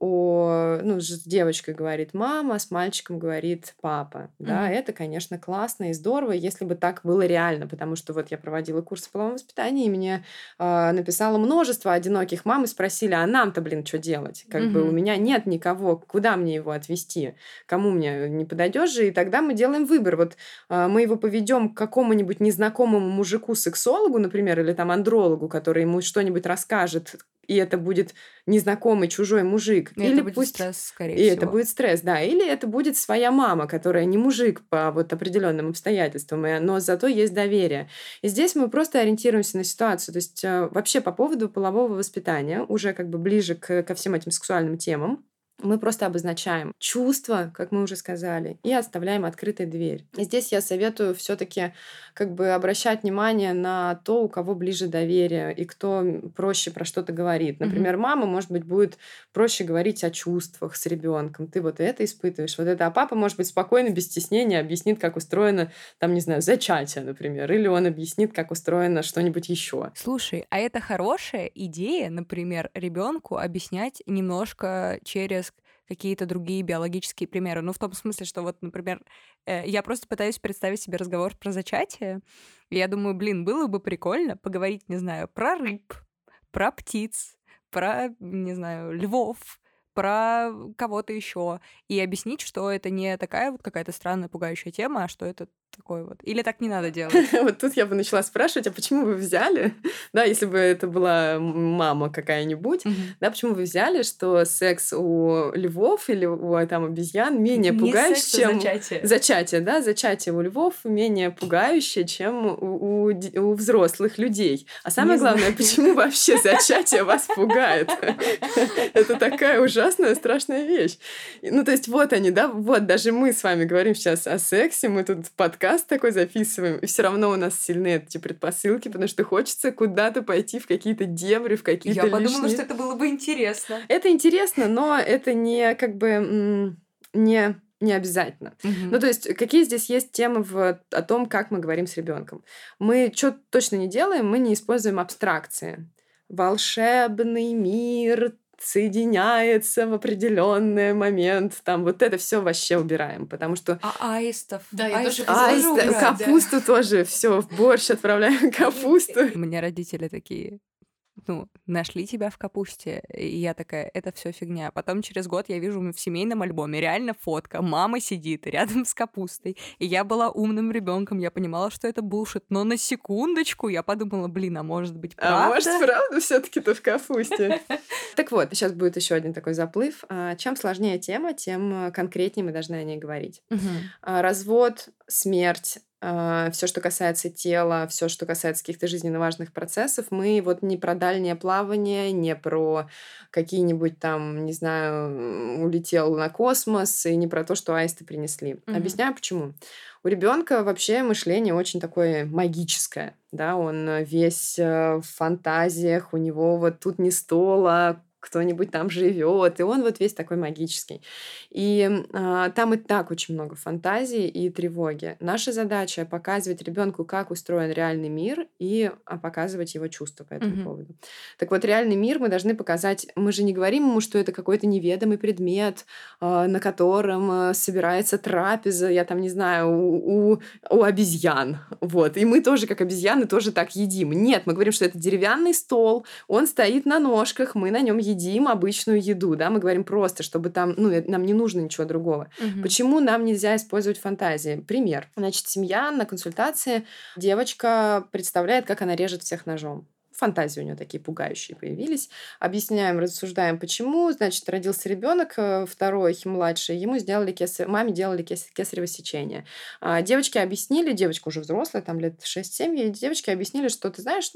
с девочкой говорит мама, с мальчиком говорит папа. Да, это, конечно, классно и здорово, если бы так было реально, потому что я проводила курс по половому воспитанию, и мне написало множество одиноких мам и спросили, а нам-то, что делать? У меня нет никого, куда мне его отвезти? Кому мне не подойдешь же? И тогда мы делаем выбор. Мы его поведем к какому-нибудь незнакомому мужику-сексологу, например, или андрологу, который ему что-нибудь расскажет, и это будет незнакомый чужой мужик. Или это будет стресс, скорее всего. И это будет стресс, да. Или это будет своя мама, которая не мужик по определенным обстоятельствам, но зато есть доверие. И здесь мы просто ориентируемся на ситуацию. То есть вообще по поводу полового воспитания, уже ближе ко всем этим сексуальным темам, мы просто обозначаем чувства, как мы уже сказали, и оставляем открытой дверь. И здесь я советую все-таки обращать внимание на то, у кого ближе доверие и кто проще про что-то говорит. Например, мама, может быть, будет проще говорить о чувствах с ребенком. Ты это испытываешь, это. А папа, может быть, спокойно, без стеснения объяснит, как устроено, зачатие, например. Или он объяснит, как устроено что-нибудь еще. Слушай, а это хорошая идея, например, ребенку объяснять немножко через какие-то другие биологические примеры. В том смысле, что например, я просто пытаюсь представить себе разговор про зачатие, и я думаю, было бы прикольно поговорить, про рыб, про птиц, про, львов, про кого-то еще, и объяснить, что это не такая какая-то странная пугающая тема, а что это такой . Или так не надо делать? Тут я бы начала спрашивать, а почему вы взяли, если бы это была мама какая-нибудь, почему вы взяли, что секс у львов или у обезьян менее пугающий, чем... Зачатие у львов менее пугающее, чем у взрослых людей. А самое главное, почему вообще зачатие вас пугает? Это такая ужасная, страшная вещь. Ну, то есть даже мы с вами говорим сейчас о сексе, мы тут подкаст такой записываем, и все равно у нас сильны эти предпосылки, потому что хочется куда-то пойти в какие-то дебри, в какие-то лишние... Я подумала, что это было бы интересно. Это интересно, но это не не обязательно. Ну, то есть, какие здесь есть темы о том, как мы говорим с ребенком? Мы что точно не делаем, мы не используем абстракции. Волшебный мир соединяется в определенный момент. Это все вообще убираем, потому что... аистов. Да, я тоже капусту тоже. Все, в борщ отправляем капусту. У меня родители такие... нашли тебя в капусте. И я такая, это все фигня. Потом через год я вижу в семейном альбоме реально фотка. Мама сидит рядом с капустой. И я была умным ребенком, я понимала, что это булшит. Но на секундочку я подумала, а может быть, правда? А может, правда все-таки ты в капусте? Так вот, сейчас будет еще один такой заплыв. Чем сложнее тема, тем конкретнее мы должны о ней говорить. Развод, смерть, все, что касается тела, все, что касается каких-то жизненно важных процессов, мы не про дальнее плавание, не про какие-нибудь улетел на космос, и не про то, что аисты принесли. Объясняю, почему. У ребенка вообще мышление очень такое магическое, он весь в фантазиях, у него тут не стол, а кто-нибудь там живет, и он весь такой магический. И там и так очень много фантазии и тревоги. Наша задача показывать ребенку, как устроен реальный мир, и показывать его чувства по этому поводу. Так вот, реальный мир мы должны показать. Мы же не говорим ему, что это какой-то неведомый предмет, на котором собирается трапеза, я не знаю, у обезьян. И мы тоже, как обезьяны, тоже так едим. Нет, мы говорим, что это деревянный стол, он стоит на ножках, мы на нем едим обычную еду, мы говорим просто, чтобы там, нам не нужно ничего другого. Почему нам нельзя использовать фантазии? Пример. Значит, семья на консультации, девочка представляет, как она режет всех ножом. Фантазии у нее такие пугающие появились. Объясняем, рассуждаем, почему. Значит, родился ребенок, второй, младший, ему сделали маме делали кесарево сечение. Девочки объяснили, девочка уже взрослая, лет 6-7, ей девочки объяснили, что ты знаешь,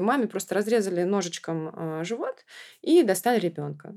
маме просто разрезали ножичком живот и достали ребенка.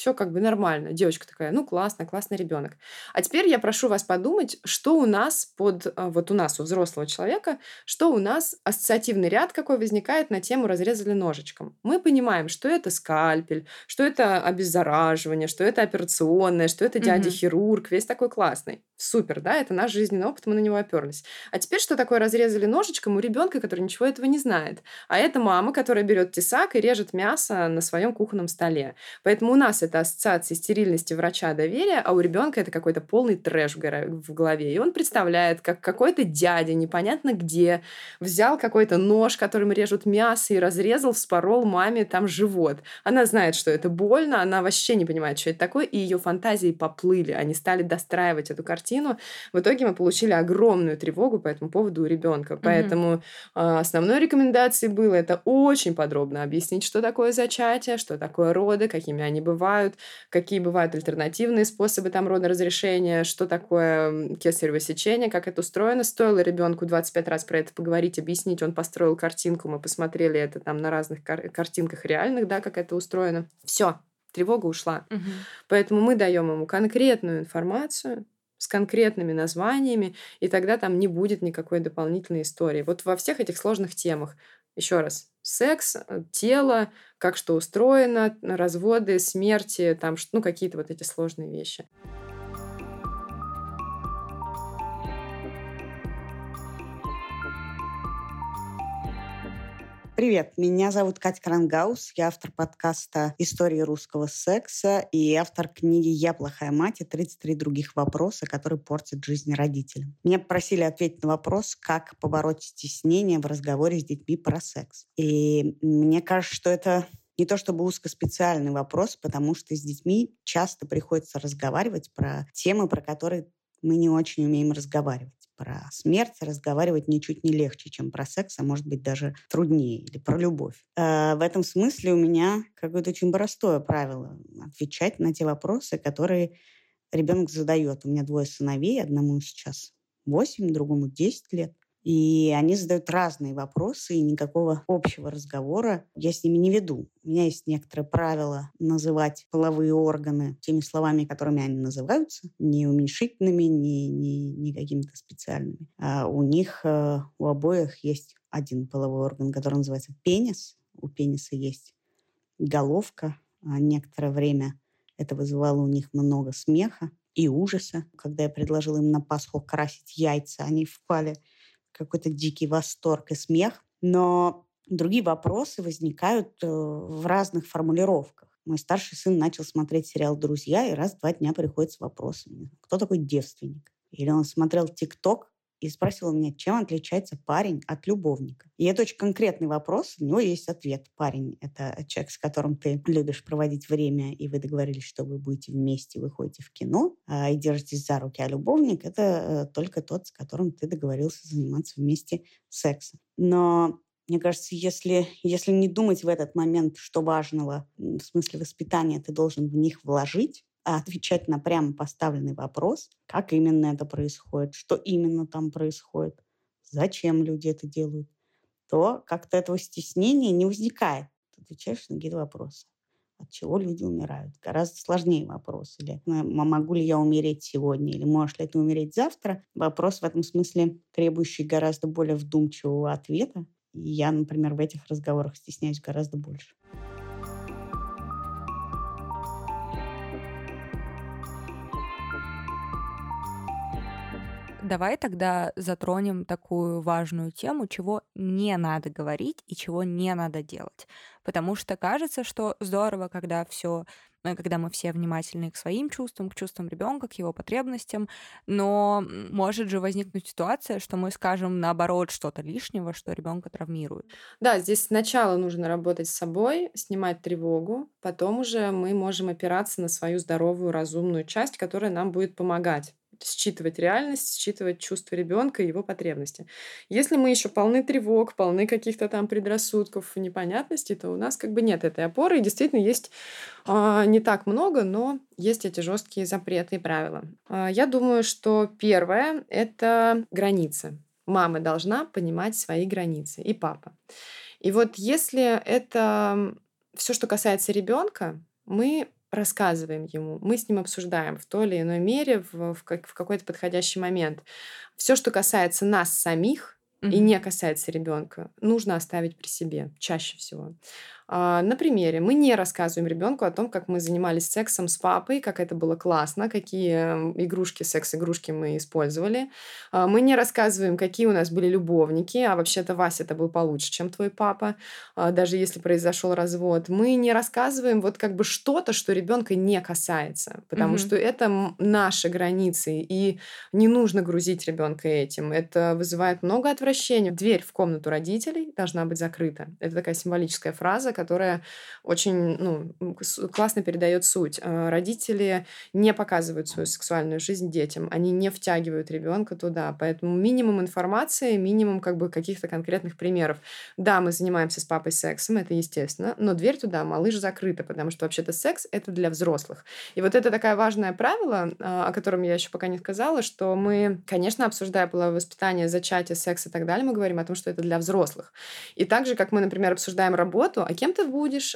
все как бы нормально. Девочка такая, ну классно, классный ребенок. А теперь я прошу вас подумать, что у нас под, вот у нас, у взрослого человека, что у нас ассоциативный ряд какой возникает на тему «разрезали ножичком». Мы понимаем, что это скальпель, что это обеззараживание, что это операционное, что это дядя-хирург, весь такой классный. Супер, да, это наш жизненный опыт, мы на него оперлись. А теперь что такое «разрезали ножичком» у ребенка, который ничего этого не знает? А это мама, которая берет тесак и режет мясо на своем кухонном столе. Поэтому у нас это ассоциация стерильности врача доверия, а у ребенка это какой-то полный трэш в голове. И он представляет, как какой-то дядя, непонятно где, взял какой-то нож, которым режут мясо, и разрезал, вспорол маме там живот. Она знает, что это больно, она вообще не понимает, что это такое, и ее фантазии поплыли. Они стали достраивать эту картину. В итоге мы получили огромную тревогу по этому поводу у ребенка. Поэтому основной рекомендацией было это очень подробно объяснить, что такое зачатие, что такое роды, какими они бывают, какие бывают альтернативные способы там родоразрешения, что такое кесарево сечение, как это устроено. Стоило ребенку 25 раз про это поговорить, объяснить. Он построил картинку, мы посмотрели это там на разных картинках реальных, да, как это устроено. Все, тревога ушла. Поэтому мы даем ему конкретную информацию с конкретными названиями, и тогда там не будет никакой дополнительной истории. Вот во всех этих сложных темах. Еще раз. Секс, тело, как что устроено, разводы, смерти, там, ну, какие-то вот эти сложные вещи. Привет, меня зовут Катя Кронгауз, я автор подкаста «Истории русского секса» и автор книги «Я плохая мать» и 33 других вопроса, которые портят жизнь родителям. Меня попросили ответить на вопрос, как побороть стеснение в разговоре с детьми про секс. И мне кажется, что это не то чтобы узкоспециальный вопрос, потому что с детьми часто приходится разговаривать про темы, про которые мы не очень умеем разговаривать. Про смерть разговаривать ничуть не легче, чем про секс, а может быть даже труднее, или про любовь. В этом смысле у меня какое-то очень простое правило отвечать на те вопросы, которые ребенок задает. У меня двое сыновей, одному сейчас 8, другому 10 лет. И они задают разные вопросы, и никакого общего разговора я с ними не веду. У меня есть некоторое правило называть половые органы теми словами, которыми они называются, не уменьшительными, не какими-то специальными. А у них, у обоих есть один половой орган, который называется пенис. У пениса есть головка. Некоторое время это вызывало у них много смеха и ужаса. Когда я предложила им на Пасху красить яйца, они впали какой-то дикий восторг и смех. Но другие вопросы возникают в разных формулировках. Мой старший сын начал смотреть сериал «Друзья», и раз в 2 дня приходит с вопросом, кто такой девственник? Или он смотрел «ТикТок» и спросил у меня, чем отличается парень от любовника. И это очень конкретный вопрос, у него есть ответ. Парень — это человек, с которым ты любишь проводить время, и вы договорились, что вы будете вместе, вы ходите в кино и держитесь за руки, а любовник — это только тот, с которым ты договорился заниматься вместе сексом. Но мне кажется, если не думать в этот момент, что важного в смысле воспитания ты должен в них вложить, а отвечать на прямо поставленный вопрос, как именно это происходит, что именно там происходит, зачем люди это делают, то как-то этого стеснения не возникает. Ты отвечаешь на какие-то вопросы. От чего люди умирают? Гораздо сложнее вопрос. Или могу ли я умереть сегодня? Или можешь ли ты умереть завтра? Вопрос в этом смысле требующий гораздо более вдумчивого ответа. И я, например, в этих разговорах стесняюсь гораздо больше. Давай тогда затронем такую важную тему, чего не надо говорить и чего не надо делать. Потому что кажется, что здорово, когда мы все внимательны к своим чувствам, к чувствам ребенка, к его потребностям, но может же возникнуть ситуация, что мы скажем наоборот что-то лишнего, что ребенка травмирует. Да, здесь сначала нужно работать с собой, снимать тревогу, потом уже мы можем опираться на свою здоровую, разумную часть, которая нам будет помогать считывать реальность, считывать чувства ребенка и его потребности. Если мы еще полны тревог, полны каких-то там предрассудков, непонятностей, то у нас как бы нет этой опоры. И действительно есть не так много, но есть эти жесткие запреты и правила. Я думаю, что первое — это границы. Мама должна понимать свои границы, и папа. И вот если это все, что касается ребенка, мы рассказываем ему, мы с ним обсуждаем в той или иной мере в какой-то подходящий момент. Все, что касается нас самих, и не касается ребенка, нужно оставить при себе чаще всего. На примере мы не рассказываем ребенку о том, как мы занимались сексом с папой, как это было классно, какие игрушки, секс-игрушки мы использовали. Мы не рассказываем, какие у нас были любовники, а вообще-то Вася это был получше, чем твой папа, даже если произошел развод. Мы не рассказываем вот как бы что-то, что ребенка не касается, потому что это наши границы, и не нужно грузить ребенка этим. Это вызывает много отвращения. Дверь в комнату родителей должна быть закрыта. Это такая символическая фраза, которая очень классно передает суть. Родители не показывают свою сексуальную жизнь детям, они не втягивают ребенка туда. Поэтому минимум информации, минимум как бы каких-то конкретных примеров. Да, мы занимаемся с папой сексом, это естественно, но дверь туда, малыш, закрыта, потому что вообще-то секс — это для взрослых. И вот это такое важное правило, о котором я еще пока не сказала, что мы, конечно, обсуждая половое воспитание, зачатие, секс и так далее, мы говорим о том, что это для взрослых. И так же, как мы, например, обсуждаем работу, а кем ты будешь,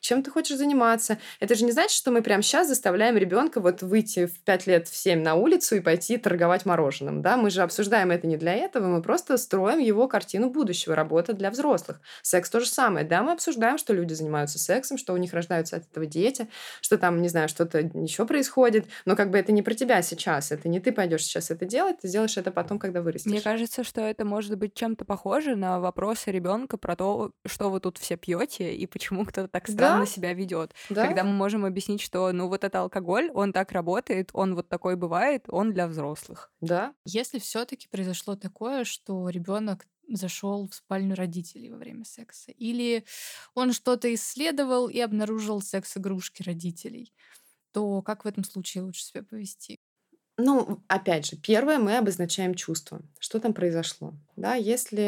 чем ты хочешь заниматься. Это же не значит, что мы прямо сейчас заставляем ребенка вот выйти в 5 лет, в 7 на улицу и пойти торговать мороженым. Да? Мы же обсуждаем это не для этого, мы просто строим его картину будущего. Работа для взрослых. Секс то же самое. Да, мы обсуждаем, что люди занимаются сексом, что у них рождаются от этого дети, что там, не знаю, что-то еще происходит. Но как бы это не про тебя сейчас, это не ты пойдешь сейчас это делать, ты сделаешь это потом, когда вырастешь. Мне кажется, что это может быть чем-то похоже на вопросы ребенка про то, что вы тут все пьете и почему кто-то так странно себя ведет. Да? Когда мы можем объяснить, что вот это алкоголь, он так работает, он вот такой бывает, он для взрослых. Да. Если все-таки произошло такое, что ребенок зашел в спальню родителей во время секса, или он что-то исследовал и обнаружил секс-игрушки родителей, то как в этом случае лучше себя повести? Опять же, первое, мы обозначаем чувства. Что там произошло? Да, если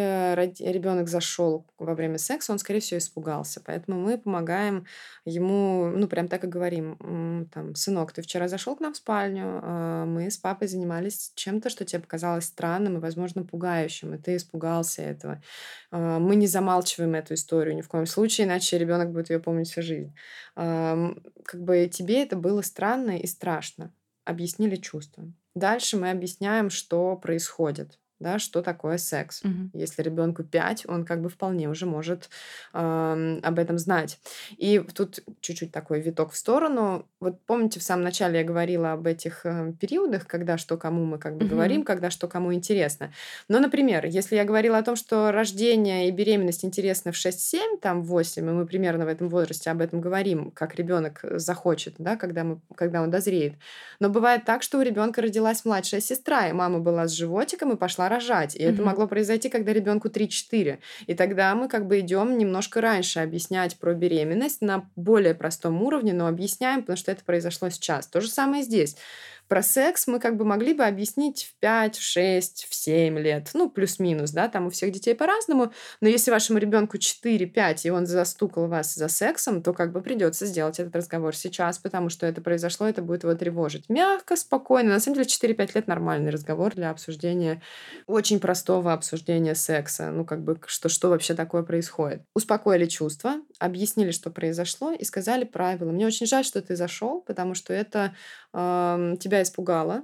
ребенок зашел во время секса, он, скорее всего, испугался. Поэтому мы помогаем ему, прям так и говорим. Там, сынок, ты вчера зашел к нам в спальню, мы с папой занимались чем-то, что тебе показалось странным и, возможно, пугающим, и ты испугался этого. Мы не замалчиваем эту историю ни в коем случае, иначе ребенок будет ее помнить всю жизнь. Как бы тебе это было странно и страшно. Объяснили чувства. Дальше мы объясняем, что происходит, да, что такое секс. Если ребенку 5, он как бы вполне уже может об этом знать. И тут чуть-чуть такой виток в сторону. Вот помните, в самом начале я говорила об этих периодах, когда что кому мы как бы говорим, когда что кому интересно. Но, например, если я говорила о том, что рождение и беременность интересны в 6-7, там 8, и мы примерно в этом возрасте об этом говорим, как ребенок захочет, да, когда он дозреет. Но бывает так, что у ребенка родилась младшая сестра, и мама была с животиком и пошла рожать. И это могло произойти, когда ребенку 3-4. И тогда мы как бы идем немножко раньше объяснять про беременность на более простом уровне, но объясняем, потому что это произошло сейчас. То же самое здесь. Про секс мы как бы могли бы объяснить в 5, в 6, в 7 лет. Плюс-минус, да, там у всех детей по-разному. Но если вашему ребенку 4-5, и он застукал вас за сексом, то как бы придется сделать этот разговор сейчас, потому что это произошло, это будет его тревожить. Мягко, спокойно. На самом деле 4-5 лет нормальный разговор для обсуждения, очень простого обсуждения секса. Что вообще такое происходит. Успокоили чувства, объяснили, что произошло, и сказали правила. Мне очень жаль, что ты зашел, потому что это тебя испугала.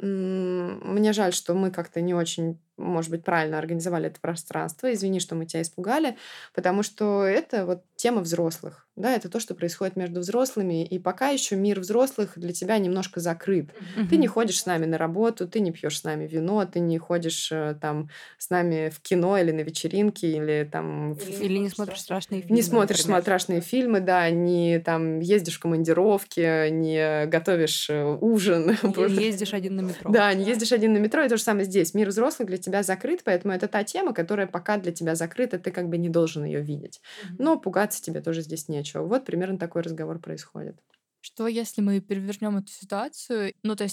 Мне жаль, что мы как-то не очень, может быть, правильно организовали это пространство. Извини, что мы тебя испугали, потому что это вот тема взрослых. Да, это то, что происходит между взрослыми, и пока еще мир взрослых для тебя немножко закрыт. Ты не ходишь с нами на работу, ты не пьешь с нами вино, ты не ходишь там с нами в кино или на вечеринки, или там... Или не смотришь страшные фильмы. Не смотришь страшные фильмы, да, не там ездишь в командировки, не готовишь ужин. Не ездишь один на метро. Да, не ездишь один на метро, и то же самое здесь. Мир взрослых для тебя закрыт, поэтому это та тема, которая пока для тебя закрыта, ты как бы не должен ее видеть. Но пугаться тебе тоже здесь нечего. Вот примерно такой разговор происходит. Что если мы перевернем эту ситуацию?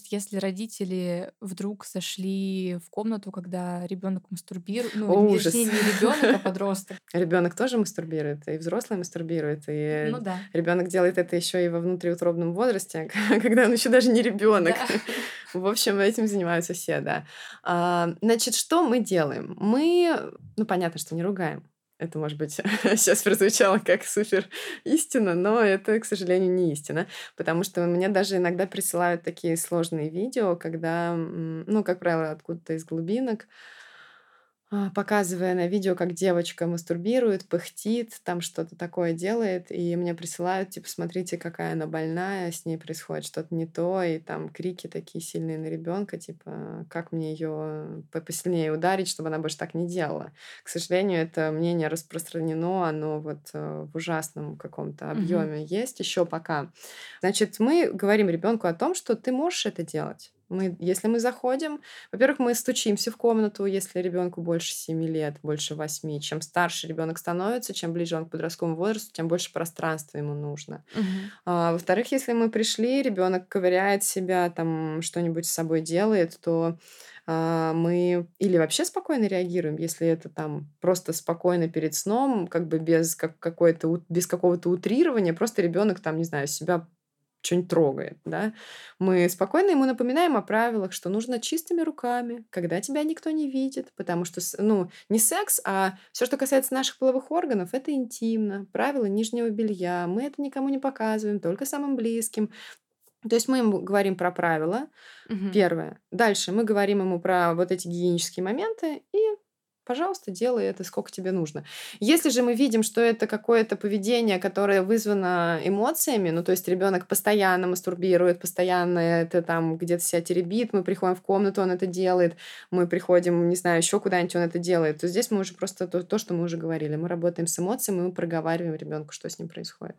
Если родители вдруг зашли в комнату, когда ребенок мастурбирует, точнее, не ребенок, а подросток. Ребенок тоже мастурбирует, и взрослый мастурбирует, и ребенок делает это еще и во внутриутробном возрасте, когда он еще даже не ребенок. Да. В общем, этим занимаются все, да. Значит, что мы делаем? Мы, понятно, что не ругаем. Это, может быть, сейчас прозвучало как супер истина, но это, к сожалению, не истина. Потому что мне даже иногда присылают такие сложные видео, когда, ну, как правило, откуда-то из глубинок, показывая на видео, как девочка мастурбирует, пыхтит, там что-то такое делает, и мне присылают, типа, смотрите, какая она больная, с ней происходит что-то не то, и там крики такие сильные на ребенка, типа, как мне ее посильнее ударить, чтобы она больше так не делала. К сожалению, это мнение распространено, оно вот в ужасном каком-то объеме есть еще пока. Значит, мы говорим ребенку о том, что ты можешь это делать. Если мы заходим, во-первых, мы стучимся в комнату, если ребенку больше 7 лет, больше 8. Чем старше ребенок становится, чем ближе он к подростковому возрасту, тем больше пространства ему нужно. Во-вторых, если мы пришли, ребенок ковыряет себя, там что-нибудь с собой делает, то мы или вообще спокойно реагируем, если это там просто спокойно перед сном, как бы без какого-то утрирования, просто ребенок там, не знаю, себя что-нибудь трогает, да, мы спокойно ему напоминаем о правилах, что нужно чистыми руками, когда тебя никто не видит, потому что, ну, не секс, а все, что касается наших половых органов, это интимно, правила нижнего белья, мы это никому не показываем, только самым близким. То есть мы ему говорим про правила, первое. Дальше мы говорим ему про вот эти гигиенические моменты и пожалуйста, делай это, сколько тебе нужно. Если же мы видим, что это какое-то поведение, которое вызвано эмоциями, ну, то есть ребенок постоянно мастурбирует, постоянно это там где-то себя теребит, мы приходим в комнату, он это делает, мы приходим, не знаю, еще куда-нибудь, он это делает, то здесь мы уже просто то, что мы уже говорили, мы работаем с эмоциями, мы проговариваем ребенку, что с ним происходит.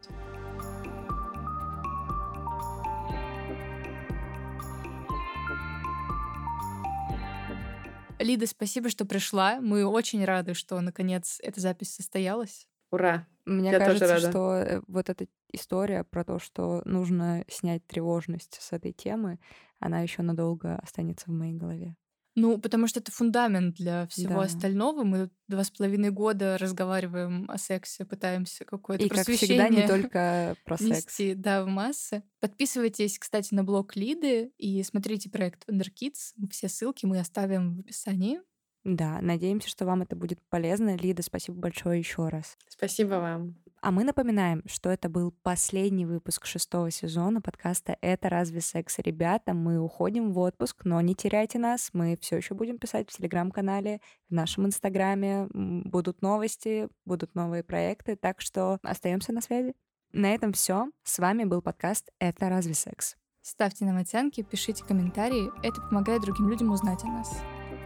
Лида, спасибо, что пришла. Мы очень рады, что, наконец, эта запись состоялась. Ура! Мне кажется, что вот эта история про то, что нужно снять тревожность с этой темы, она еще надолго останется в моей голове. Ну, потому что это фундамент для всего остального. Мы 2,5 года разговариваем о сексе, пытаемся какое-то просвещение. И, как всегда, не только про секс. Да, в массы. Подписывайтесь, кстати, на блог Лиды и смотрите проект WonderKidz. Все ссылки мы оставим в описании. Да, надеемся, что вам это будет полезно. Лида, спасибо большое еще раз. Спасибо вам. А мы напоминаем, что это был последний выпуск 6-го сезона подкаста «Это разве секс?». Ребята, мы уходим в отпуск, но не теряйте нас. Мы все еще будем писать в Телеграм-канале, в нашем Инстаграме. Будут новости, будут новые проекты, так что остаемся на связи. На этом все. С вами был подкаст «Это разве секс?». Ставьте нам оценки, пишите комментарии. Это помогает другим людям узнать о нас.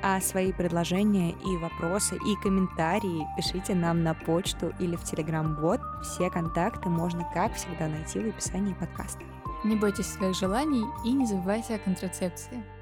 А свои предложения и вопросы, и комментарии пишите нам на почту или в Telegram-бот. Все контакты можно, как всегда, найти в описании подкаста. Не бойтесь своих желаний и не забывайте о контрацепции.